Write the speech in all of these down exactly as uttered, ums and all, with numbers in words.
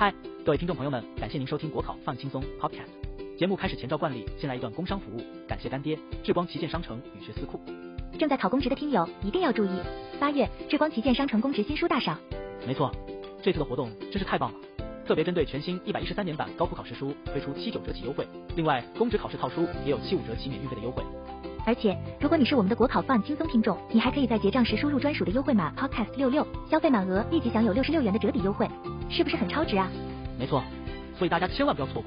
嗨，各位听众朋友们，感谢您收听国考放轻松 Popcast。节目开始前照惯例，先来一段工商服务，感谢干爹智光旗舰商城与学思库。正在考公职的听友一定要注意，八月智光旗舰商城公职新书大赏。没错，这次的活动真是太棒了，特别针对全新一百一十三年版高普考试书推出七九折起优惠，另外公职考试套书也有七五折起免运费的优惠。而且，如果你是我们的国考放轻松听众，你还可以在结账时输入专属的优惠码 Popcast 六十六，消费满额立即享有六十六元的折抵优惠，是不是很超值啊？没错，所以大家千万不要错过。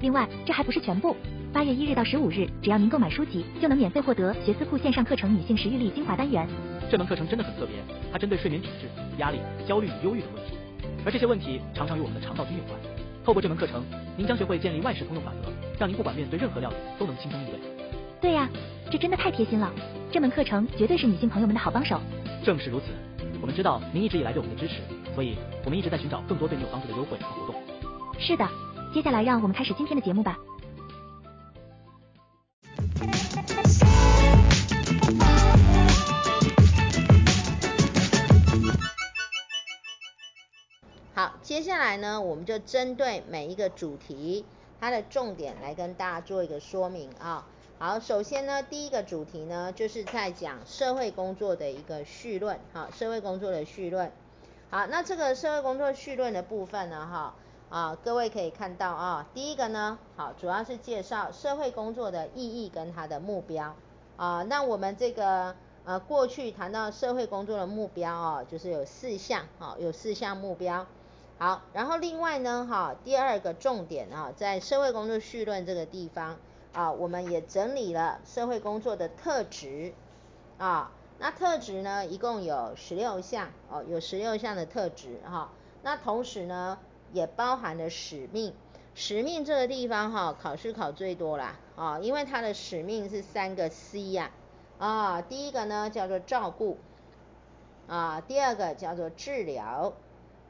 另外，这还不是全部。八月一日到十五日，只要您购买书籍，就能免费获得学思库线上课程《女性食欲力精华》单元。这门课程真的很特别，它针对睡眠体质、压力、焦虑与忧郁等问题，而这些问题常常与我们的肠道菌有关。透过这门课程，您将学会建立外食通用法则，让您不管面对任何料理都能轻松应对。对呀、啊。这真的太贴心了，这门课程绝对是女性朋友们的好帮手。正是如此，我们知道您一直以来对我们的支持，所以我们一直在寻找更多对您有帮助的优惠和活动。是的，接下来让我们开始今天的节目吧。好，接下来呢，我们就针对每一个主题，它的重点来跟大家做一个说明啊。好，首先呢，第一个主题呢，就是在讲社会工作的一个绪论，哈，社会工作的绪论。好，那这个社会工作绪论的部分呢，哈，啊，各位可以看到啊，第一个呢，好，主要是介绍社会工作的意义跟它的目标，啊，那我们这个呃过去谈到社会工作的目标啊，就是有四项，啊，有四项目标。好，然后另外呢，哈、啊，第二个重点啊，在社会工作绪论这个地方。啊，我们也整理了社会工作的特质啊，那特质呢，一共有十六项哦，有十六项的特质哈、啊。那同时呢，也包含了使命。使命这个地方哈、啊，考试考最多啦啊，因为它的使命是三个 C 呀啊，啊，第一个呢叫做照顾啊，第二个叫做治疗，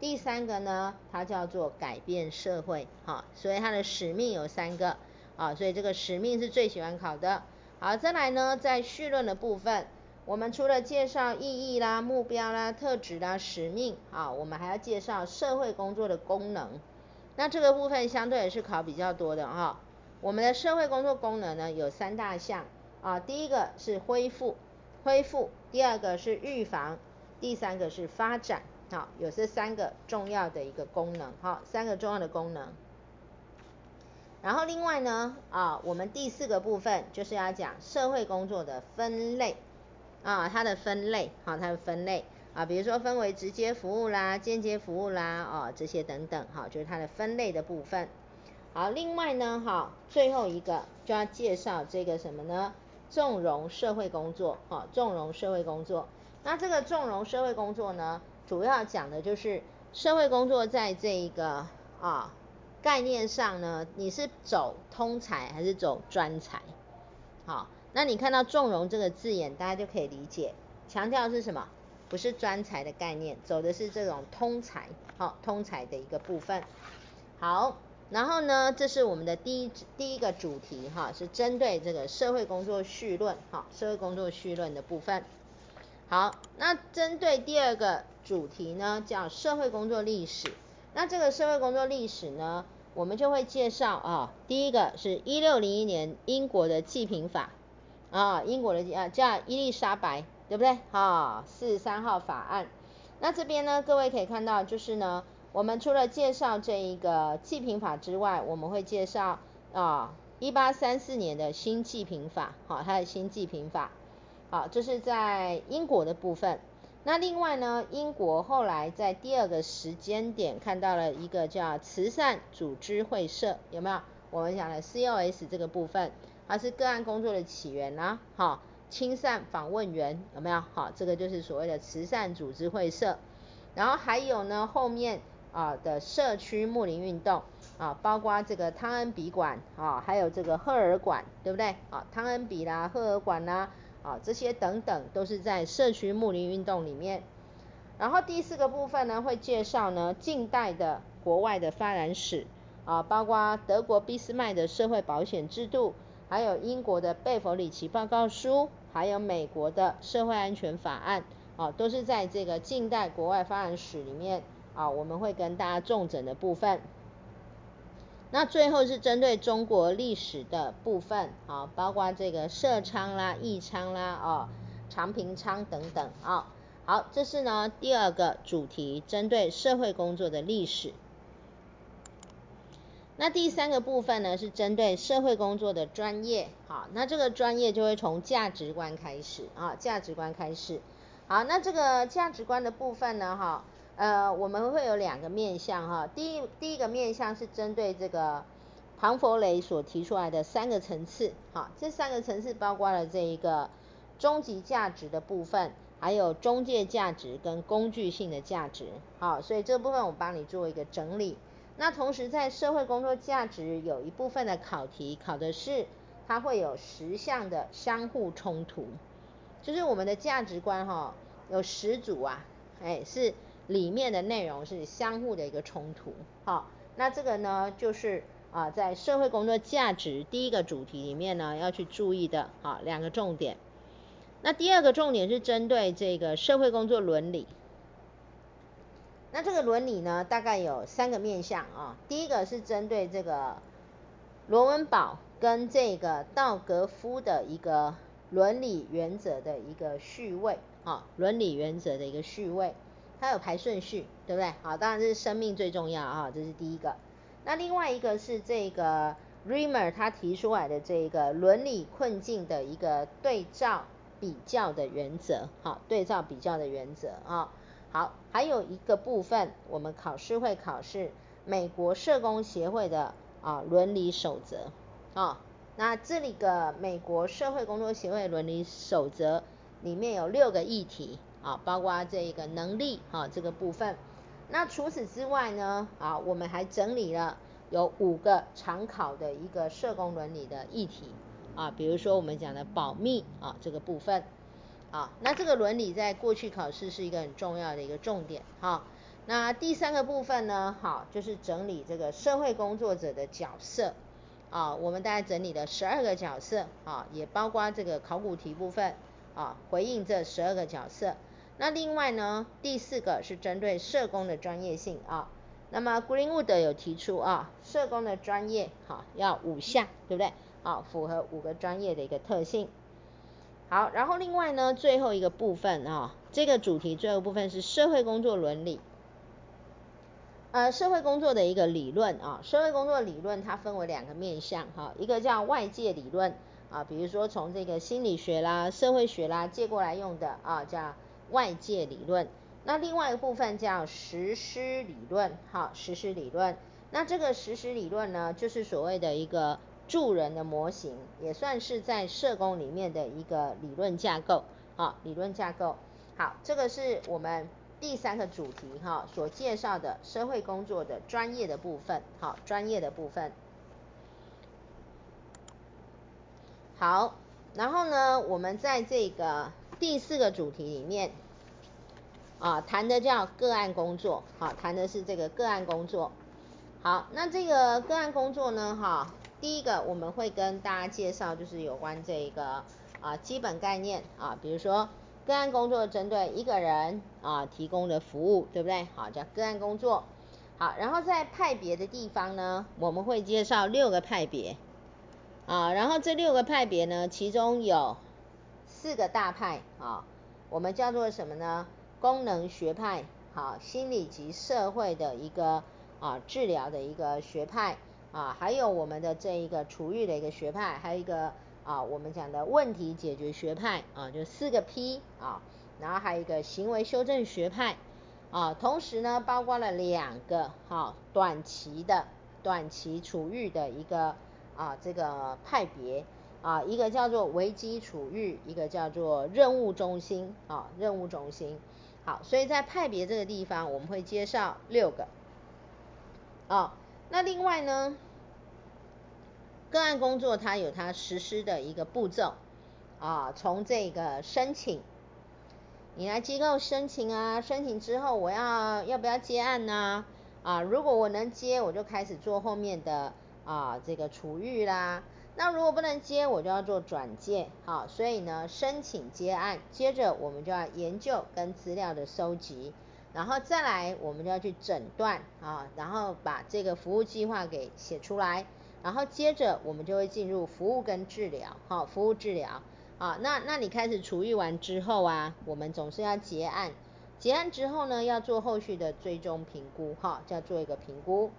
第三个呢它叫做改变社会哈、啊，所以它的使命有三个。啊，所以这个使命是最喜欢考的。好，再来呢，在绪论的部分，我们除了介绍意义啦、目标啦、特质啦、使命，啊，我们还要介绍社会工作的功能。那这个部分相对也是考比较多的哈。我们的社会工作功能呢，有三大项啊，第一个是恢复，恢复；第二个是预防；第三个是发展。好，有这三个重要的一个功能，哈，三个重要的功能。然后另外呢，啊，我们第四个部分就是要讲社会工作的分类，啊，它的分类，啊，它的分类，啊，比如说分为直接服务啦、间接服务啦，啊，这些等等，哈、啊，就是它的分类的部分。好，另外呢，哈、啊，最后一个就要介绍这个什么呢？纵容社会工作，哈、啊，纵容社会工作。那这个纵容社会工作呢，主要讲的就是社会工作在这一个啊。概念上呢，你是走通才还是走专才？好，那你看到纵容这个字眼，大家就可以理解，强调是什么？不是专才的概念，走的是这种通才，好，通才的一个部分。好，然后呢，这是我们的第一第一个主题哈，是针对这个社会工作绪论哈，社会工作绪论的部分。好，那针对第二个主题呢，叫社会工作历史。那这个社会工作历史呢？我们就会介绍啊，第一个是一六零一年英国的济贫法啊，英国的啊叫伊丽莎白，对不对？啊，四十三号法案。那这边呢，各位可以看到，就是呢，我们除了介绍这一个济贫法之外，我们会介绍啊一八三四年的新济贫法，好、啊，它的新济贫法，好、啊，这是在英国的部分。那另外呢，英国后来在第二个时间点看到了一个叫慈善组织会社，有没有？我们讲的 C O S 这个部分，它是个案工作的起源啦、啊，好，亲善访问员有没有？好，这个就是所谓的慈善组织会社。然后还有呢，后面啊的社区睦邻运动啊，包括这个汤恩比馆啊，还有这个赫尔馆，对不对？啊，汤恩比啦，赫尔馆啦。啊，这些等等都是在社区睦邻运动里面。然后第四个部分呢，会介绍呢近代的国外的发展史啊，包括德国俾斯麦的社会保险制度，还有英国的贝弗里奇报告书，还有美国的社会安全法案啊，都是在这个近代国外发展史里面啊，我们会跟大家重整的部分。那最后是针对中国历史的部分啊，包括这个社仓啦、义仓啦、啊长平仓等等啊。好，这是呢第二个主题，针对社会工作的历史。那第三个部分呢，是针对社会工作的专业。好，那这个专业就会从价值观开始啊，价值观开始。好，那这个价值观的部分呢，哈，呃，我们会有两个面向哈。第一，第一个面向是针对这个庞佛雷所提出来的三个层次。好，这三个层次包括了这一个终极价值的部分，还有中介价值跟工具性的价值。好，所以这部分我帮你做一个整理。那同时在社会工作价值有一部分的考题考的是它会有十项的相互冲突，就是我们的价值观、哦、有十组啊，哎，是里面的内容是相互的一个冲突。好，那这个呢就是、啊、在社会工作价值第一个主题里面呢要去注意的、啊、两个重点。那第二个重点是针对这个社会工作伦理。那这个伦理呢大概有三个面向啊，第一个是针对这个罗文堡跟这个道格夫的一个伦理原则的一个序位啊，伦理原则的一个序位，它有排顺序，对不对？好，当然是生命最重要啊，这是第一个。那另外一个是这个 Rimer 他提出来的这个伦理困境的一个对照比较的原则，好，对照比较的原则啊。好，还有一个部分我们考试会考试美国社工协会的啊伦理守则啊，那这里的美国社会工作协会伦理守则里面有六个议题啊，包括这一个能力啊这个部分。那除此之外呢啊，我们还整理了有五个常考的一个社工伦理的议题啊，比如说我们讲的保密啊这个部分。好，那这个伦理在过去考试是一个很重要的一个重点。好，那第三个部分呢，好，就是整理这个社会工作者的角色啊，我们大概整理了十二个角色啊，也包括这个考古题部分啊，回应这十二个角色。那另外呢，第四个是针对社工的专业性啊，那么 Greenwood 有提出啊，社工的专业啊要五项，对不对？啊，符合五个专业的一个特性。好，然后另外呢最后一个部分啊、哦、这个主题最后部分是社会工作伦理，呃社会工作的一个理论啊，社会工作理论它分为两个面向哈、啊、一个叫外界理论啊，比如说从这个心理学啦、社会学啦借过来用的啊，叫外界理论。那另外一个部分叫实施理论，好，实施理论。那这个实施理论呢就是所谓的一个助人的模型，也算是在社工里面的一个理论架构啊，理论架构。好，这个是我们第三个主题哈、啊、所介绍的社会工作的专业的部分，好，专业的部分。好，然后呢我们在这个第四个主题里面啊，谈的叫个案工作，好、啊、谈的是这个个案工作。好，那这个个案工作呢哈、啊，第一个我们会跟大家介绍就是有关这一个啊基本概念啊，比如说个案工作针对一个人啊提供的服务，对不对？好，叫个案工作。好，然后在派别的地方呢，我们会介绍六个派别啊，然后这六个派别呢，其中有四个大派啊，我们叫做什么呢？功能学派，好，心理及社会的一个啊治疗的一个学派。啊，还有我们的这一个处遇的一个学派，还有一个啊我们讲的问题解决学派啊，就四个 P 啊，然后还有一个行为修正学派啊，同时呢包括了两个哈、啊、短期的短期处遇的一个啊这个派别啊，一个叫做危机处遇，一个叫做任务中心啊，任务中心。好，所以在派别这个地方我们会介绍六个啊。那另外呢个案工作它有它实施的一个步骤啊，从这个申请，你来机构申请啊，申请之后我要要不要接案呢？啊，如果我能接，我就开始做后面的啊这个处遇啦。那如果不能接，我就要做转介。好，所以呢申请接案，接着我们就要研究跟资料的收集。然后再来我们就要去诊断啊，然后把这个服务计划给写出来，然后接着我们就会进入服务跟治疗，好、哦，服务治疗啊，那那你开始处遇完之后啊，我们总是要结案，结案之后呢，要做后续的追踪评估，哈、哦，就要做一个评估。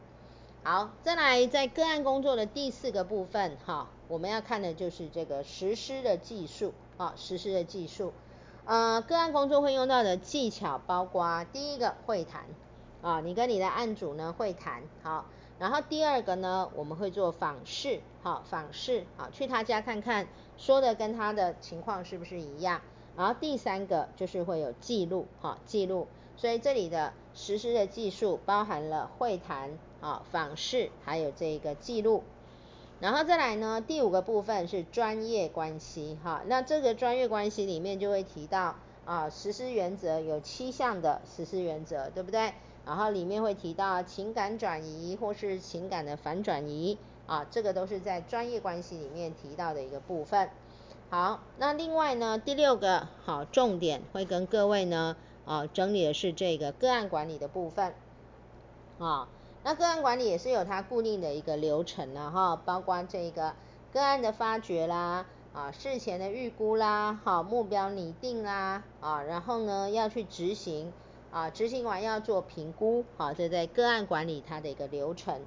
好，再来在个案工作的第四个部分哈、哦，我们要看的就是这个实施的技术啊、哦，实施的技术。呃，个案工作会用到的技巧包括第一个会谈啊、哦，你跟你的案主呢会谈好、哦，然后第二个呢，我们会做访视，好、哦，访视啊、哦，去他家看看，说的跟他的情况是不是一样。然后第三个就是会有记录哈、哦，记录。所以这里的实施的技术包含了会谈。啊、哦，访视还有这个记录，然后再来呢，第五个部分是专业关系哈、哦。那这个专业关系里面就会提到啊、呃，实施原则有七项的实施原则，对不对？然后里面会提到情感转移或是情感的反转移啊，这个都是在专业关系里面提到的一个部分。好，那另外呢，第六个好重点会跟各位呢啊、呃、整理的是这个个案管理的部分啊。那个案管理也是有它固定的一个流程啦、啊、哈，包括这个个案的发掘啦，啊，事前的预估啦，好、啊，目标拟定啦，啊，然后呢要去执行，啊，执行完要做评估，好、啊，这在个案管理它的一个流程。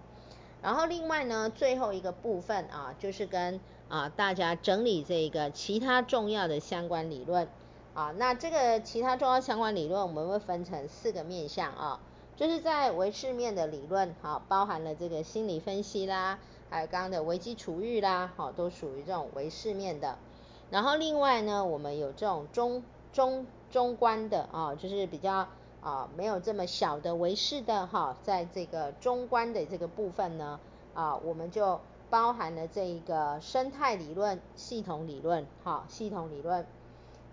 然后另外呢，最后一个部分啊，就是跟啊大家整理这个其他重要的相关理论，啊，那这个其他重要相关理论我们会分成四个面向啊。就是在唯识面的理论，好，包含了这个心理分析啦，还有刚刚的危机处遇啦，好，都属于这种唯识面的。然后另外呢，我们有这种中中中观的啊，就是比较啊没有这么小的唯识的哈、啊，在这个中观的这个部分呢，啊，我们就包含了这一个生态理论、系统理论，哈、啊，系统理论。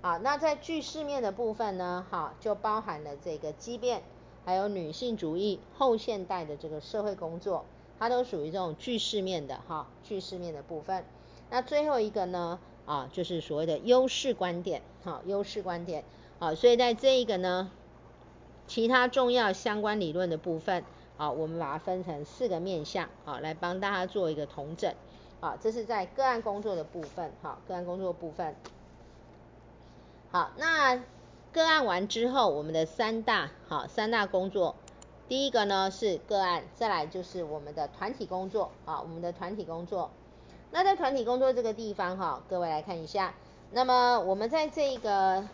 啊，那在具识面的部分呢，哈、啊，就包含了这个畸变。还有女性主义、后现代的这个社会工作，它都属于这种具视面的哈，具视面的部分。那最后一个呢，啊，就是所谓的优势观点，哈、啊，优势观点，啊，所以在这一个呢，其他重要相关理论的部分，啊，我们把它分成四个面向，啊，来帮大家做一个统整，啊，这是在个案工作的部分，哈、啊，个案工作部分。好，那。个案完之后，我们的三大好三大工作，第一个呢是个案，再来就是我们的团体工作啊，我们的团体工作。那在团体工作这个地方哈，各位来看一下，那么我们在这个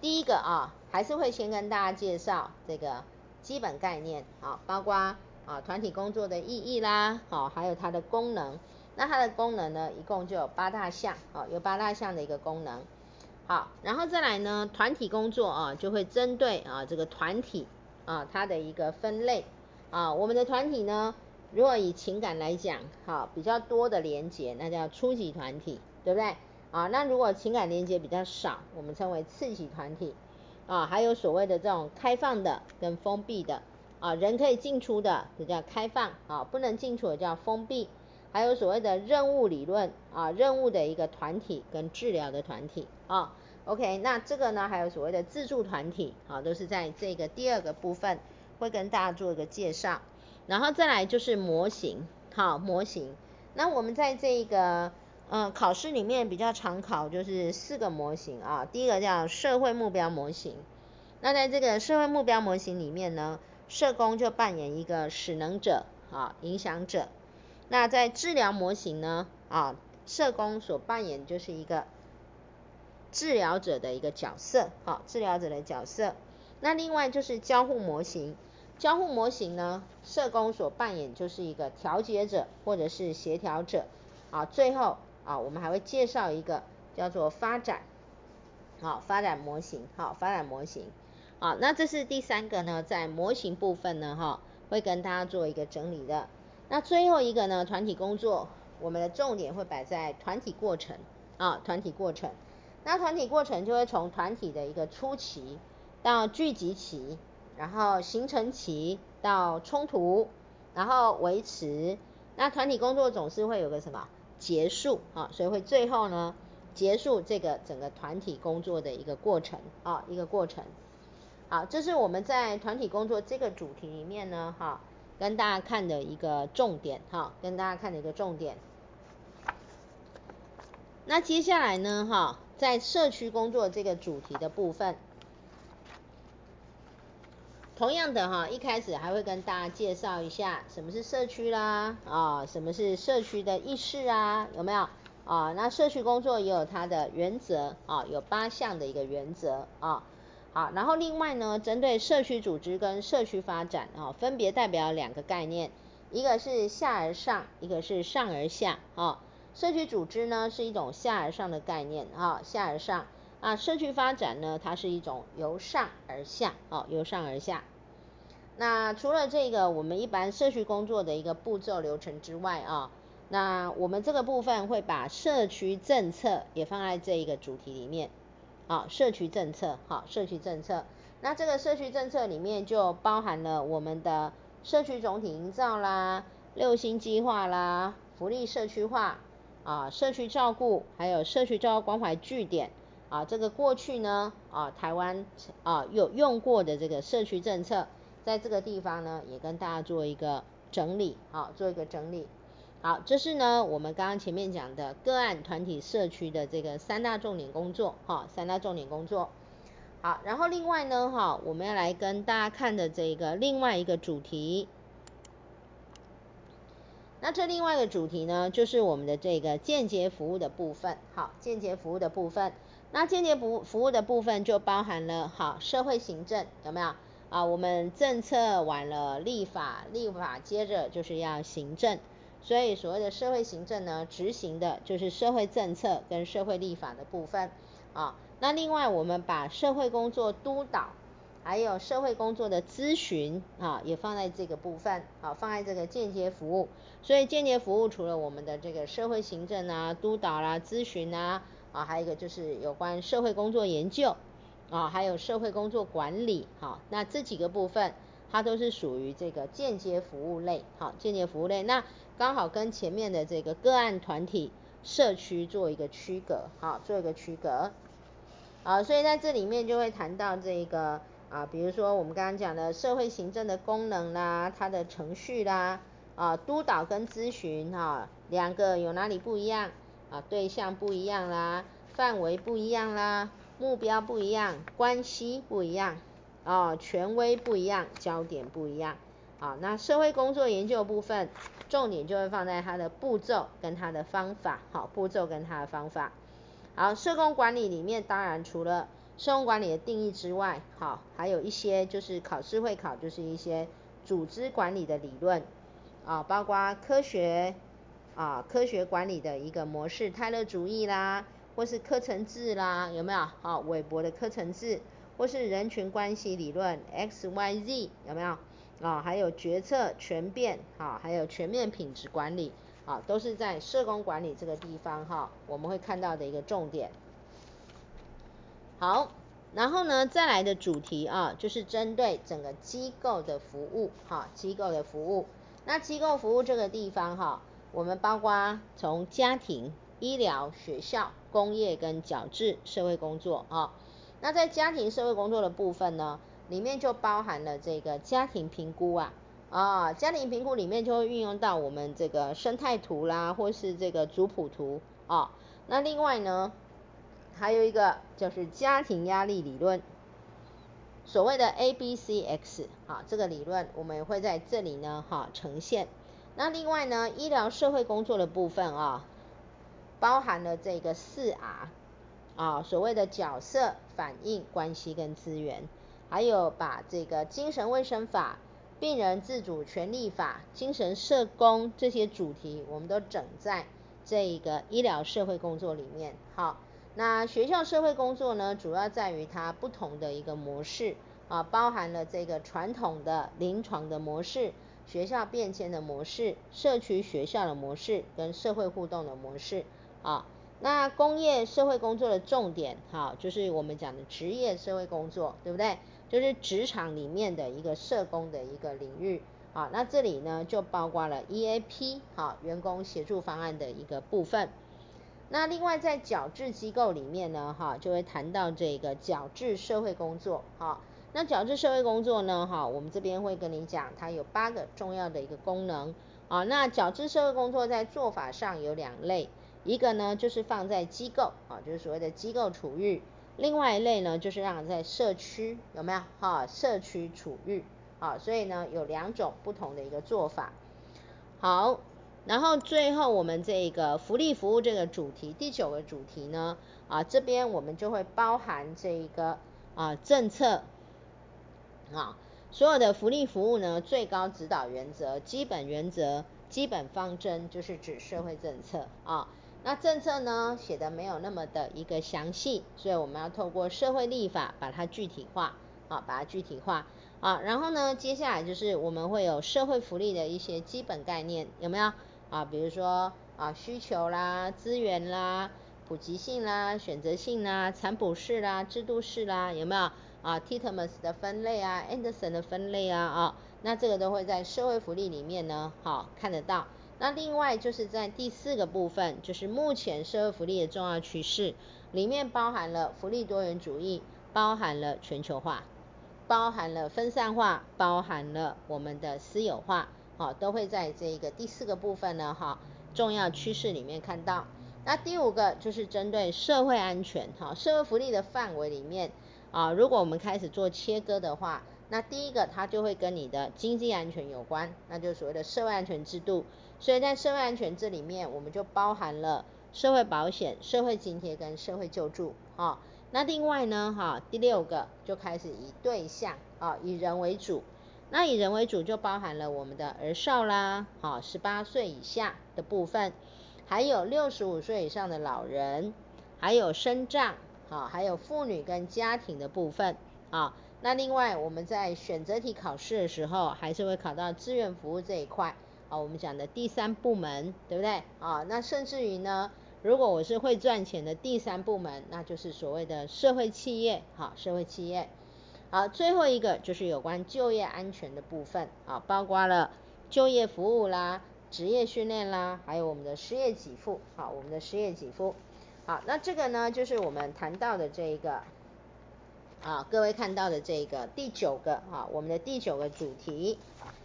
第一个啊，还是会先跟大家介绍这个基本概念啊，包括啊团体工作的意义啦，好，还有它的功能。那它的功能呢，一共就有八大项啊，有八大项的一个功能。好，然后再来呢，团体工作啊，就会针对啊这个团体啊它的一个分类啊，我们的团体呢，如果以情感来讲，好、啊、比较多的连结，那叫初级团体，对不对？啊，那如果情感连结比较少，我们称为次级团体啊，还有所谓的这种开放的跟封闭的啊，人可以进出的就叫开放啊，不能进出的叫封闭，还有所谓的任务理论啊，任务的一个团体跟治疗的团体啊 ，OK， 那这个呢还有所谓的自助团体啊，都是在这个第二个部分会跟大家做一个介绍，然后再来就是模型，好、啊、模型，那我们在这个嗯考试里面比较常考就是四个模型啊，第一个叫社会目标模型，那在这个社会目标模型里面呢，社工就扮演一个使能者啊，影响者。那在治疗模型呢，啊，社工所扮演就是一个治疗者的一个角色，好、啊，治疗者的角色。那另外就是交互模型，交互模型呢，社工所扮演就是一个调节者或者是协调者，啊，最后啊，我们还会介绍一个叫做发展，好、啊，发展模型，好、啊，发展模型，啊，那这是第三个呢，在模型部分呢，哈、啊，会跟大家做一个整理的。那最后一个呢，团体工作，我们的重点会摆在团体过程啊，团体过程。那团体过程就会从团体的一个初期到聚集期，然后形成期到冲突，然后维持。那团体工作总是会有个什么结束啊，所以会最后呢结束这个整个团体工作的一个过程啊，一个过程。好，这是我们在团体工作这个主题里面呢，哈，跟大家看的一个重点，哈，跟大家看的一个重点。那接下来呢，哈，在社区工作这个主题的部分，同样的哈，一开始还会跟大家介绍一下什么是社区啦，啊，什么是社区的意识啊，有没有？啊，那社区工作也有它的原则啊，有八项的一个原则啊。好，然后另外呢，针对社区组织跟社区发展啊，分别代表两个概念，一个是下而上，一个是上而下啊。社区组织呢是一种下而上的概念啊，下而上啊，社区发展呢它是一种由上而下啊，由上而下。那除了这个我们一般社区工作的一个步骤流程之外啊，那我们这个部分会把社区政策也放在这一个主题里面。好，社区政策，好，社区政策。那这个社区政策里面就包含了我们的社区总体营造啦、六星计划啦、福利社区化啊、社区照顾，还有社区照顾关怀据点啊。这个过去呢啊，台湾啊有用过的这个社区政策，在这个地方呢也跟大家做一个整理，好，做一个整理。好，这是呢我们刚刚前面讲的个案、团体、社区的这个三大重点工作，哈，三大重点工作。好，然后另外呢，哈，我们要来跟大家看的这个另外一个主题。那这另外一个主题呢，就是我们的这个间接服务的部分，好，间接服务的部分。那间接服服务的部分就包含了，好，社会行政有没有？啊，我们政策完了，立法，立法接着就是要行政。所以所谓的社会行政呢，执行的就是社会政策跟社会立法的部分啊。那另外我们把社会工作督导，还有社会工作的咨询啊，也放在这个部分啊，放在这个间接服务。所以间接服务除了我们的这个社会行政啊、督导啦、啊、咨询啊，啊，还有一个就是有关社会工作研究啊，还有社会工作管理，好、啊，那这几个部分它都是属于这个间接服务类，好、啊，间接服务类。那刚好跟前面的这个个案、团体、社区做一个区隔，好，做一个区隔。好，所以在这里面就会谈到这个啊，比如说我们刚刚讲的社会行政的功能啦、它的程序啦、啊督导跟咨询哈、啊，两个有哪里不一样啊？对象不一样啦，范围不一样啦，目标不一样，关系不一样，啊权威不一样，焦点不一样。好，那社会工作研究部分重点就会放在它的步骤跟它的方法，好，步骤跟它的方法。好，社工管理里面当然除了社工管理的定义之外，好，还有一些就是考试会考，就是一些组织管理的理论啊，包括科学啊科学管理的一个模式，泰勒主义啦，或是课程制啦，有没有？好，韦伯的课程制，或是人群关系理论 X Y Z， 有没有？啊、哦，还有决策全变，啊、哦，还有全面品质管理，啊、哦，都是在社工管理这个地方哈、哦，我们会看到的一个重点。好，然后呢，再来的主题啊，就是针对整个机构的服务，哈、啊，机构的服务。那机构服务这个地方哈、啊，我们包括从家庭、医疗、学校、工业跟矫治社会工作啊。那在家庭社会工作的部分呢？里面就包含了这个家庭评估啊，啊，家庭评估里面就会运用到我们这个生态图啦，或是这个族谱图啊。那另外呢，还有一个就是家庭压力理论，所谓的 A B C X 啊，这个理论我们也会在这里呢哈、啊、呈现。那另外呢，医疗社会工作的部分啊，包含了这个 四 R 啊，所谓的角色、反应、关系跟资源。还有把这个精神卫生法、病人自主权利法、精神社工这些主题，我们都整在这一个医疗社会工作里面。好，那学校社会工作呢，主要在于它不同的一个模式啊，包含了这个传统的临床的模式、学校变迁的模式、社区学校的模式跟社会互动的模式啊。那工业社会工作的重点，好，就是我们讲的职业社会工作，对不对？就是职场里面的一个社工的一个领域啊，那这里呢就包括了 E A P 好，员工协助方案的一个部分。那另外在矫治机构里面呢，哈，就会谈到这个矫治社会工作，好，那矫治社会工作呢，哈，我们这边会跟你讲，它有八个重要的一个功能啊。那矫治社会工作在做法上有两类，一个呢就是放在机构啊，就是所谓的机构处遇；另外一类呢就是让在社区，有没有哈、啊？社区处遇啊，所以呢有两种不同的一个做法。好，然后最后我们这个福利服务这个主题，第九个主题呢，啊，这边我们就会包含这一个啊政策啊，所有的福利服务呢，最高指导原则、基本原则、基本方针，就是指社会政策啊。那政策呢写的没有那么的一个详细，所以我们要透过社会立法把它具体化啊，把它具体化。啊，然后呢，接下来就是我们会有社会福利的一些基本概念，有没有啊？比如说啊，需求啦、资源啦、普及性啦、选择性啦、残补式啦、制度式啦，有没有啊 ？Titmus 的分类啊 ，Anderson 的分类啊，啊，那这个都会在社会福利里面呢，好、啊、看得到。那另外就是在第四个部分，就是目前社会福利的重要趋势，里面包含了福利多元主义，包含了全球化。包含了分散化，包含了我们的私有化，好、哦，都会在这一个第四个部分呢，哈、哦，重要趋势里面看到。那第五个就是针对社会安全，哈、哦，社会福利的范围里面，啊、哦，如果我们开始做切割的话，那第一个它就会跟你的经济安全有关，那就是所谓的社会安全制度。所以在社会安全这里面，我们就包含了社会保险、社会津贴跟社会救助，哈、哦。那另外呢，哈，第六个就开始以对象啊，以人为主。那以人为主就包含了我们的儿少啦，啊，十八岁以下的部分，还有六十五岁以上的老人，还有身障，啊，还有妇女跟家庭的部分啊。那另外我们在选择题考试的时候，还是会考到志愿服务这一块啊，我们讲的第三部门，对不对啊？那甚至于呢？如果我是会赚钱的第三部门，那就是所谓的社会企业，好，社会企业，好，最后一个就是有关就业安全的部分，啊，包括了就业服务啦、职业训练啦，还有我们的失业给付，好，我们的失业给付，好，那这个呢就是我们谈到的这一个，啊，各位看到的这个第九个，啊，我们的第九个主题，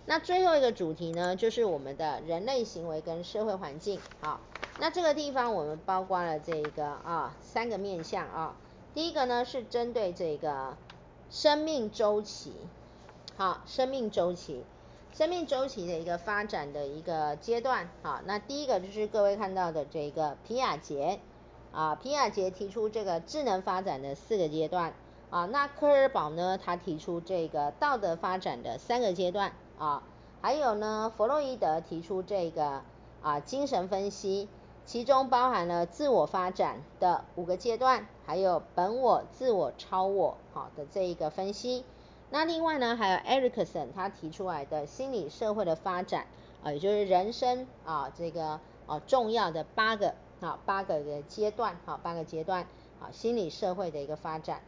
那最后一个主题呢就是我们的人类行为跟社会环境，啊。那这个地方我们包括了这一个啊三个面向啊，第一个呢是针对这个生命周期，好，生命周期，生命周期的一个发展的一个阶段，好，那第一个就是各位看到的这个皮亚杰啊，皮亚杰提出这个智能发展的四个阶段啊，那科尔堡呢他提出这个道德发展的三个阶段啊，还有呢弗洛伊德提出这个啊精神分析。其中包含了自我发展的五个阶段，还有本我、自我、超我好的这一个分析。那另外呢，还有 Anderson 他提出来的心理社会的发展啊，也就是人生啊这个啊重要的八个啊八个的阶段啊八个阶段啊心理社会的一个发展。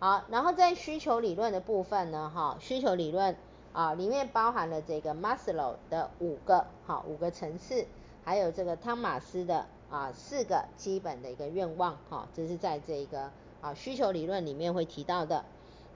好，然后在需求理论的部分呢，哈、啊、需求理论啊里面包含了这个 Maslow 的五个好、啊、五个层次。还有这个汤马斯的啊四个基本的一个愿望哈、啊，这是在这个啊需求理论里面会提到的。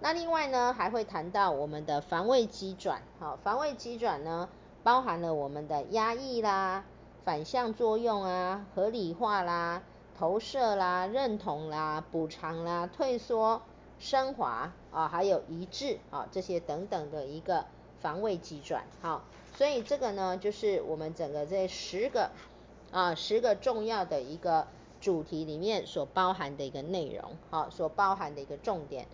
那另外呢还会谈到我们的防卫机转，好、啊，防卫机转呢包含了我们的压抑啦、反向作用啊、合理化啦、投射啦、认同啦、补偿啦、退缩、升华啊，还有一致啊这些等等的一个防卫机转，好、啊。所以这个呢，就是我们整个这十个啊十个重要的一个主题里面所包含的一个内容，好、啊，所包含的一个重点。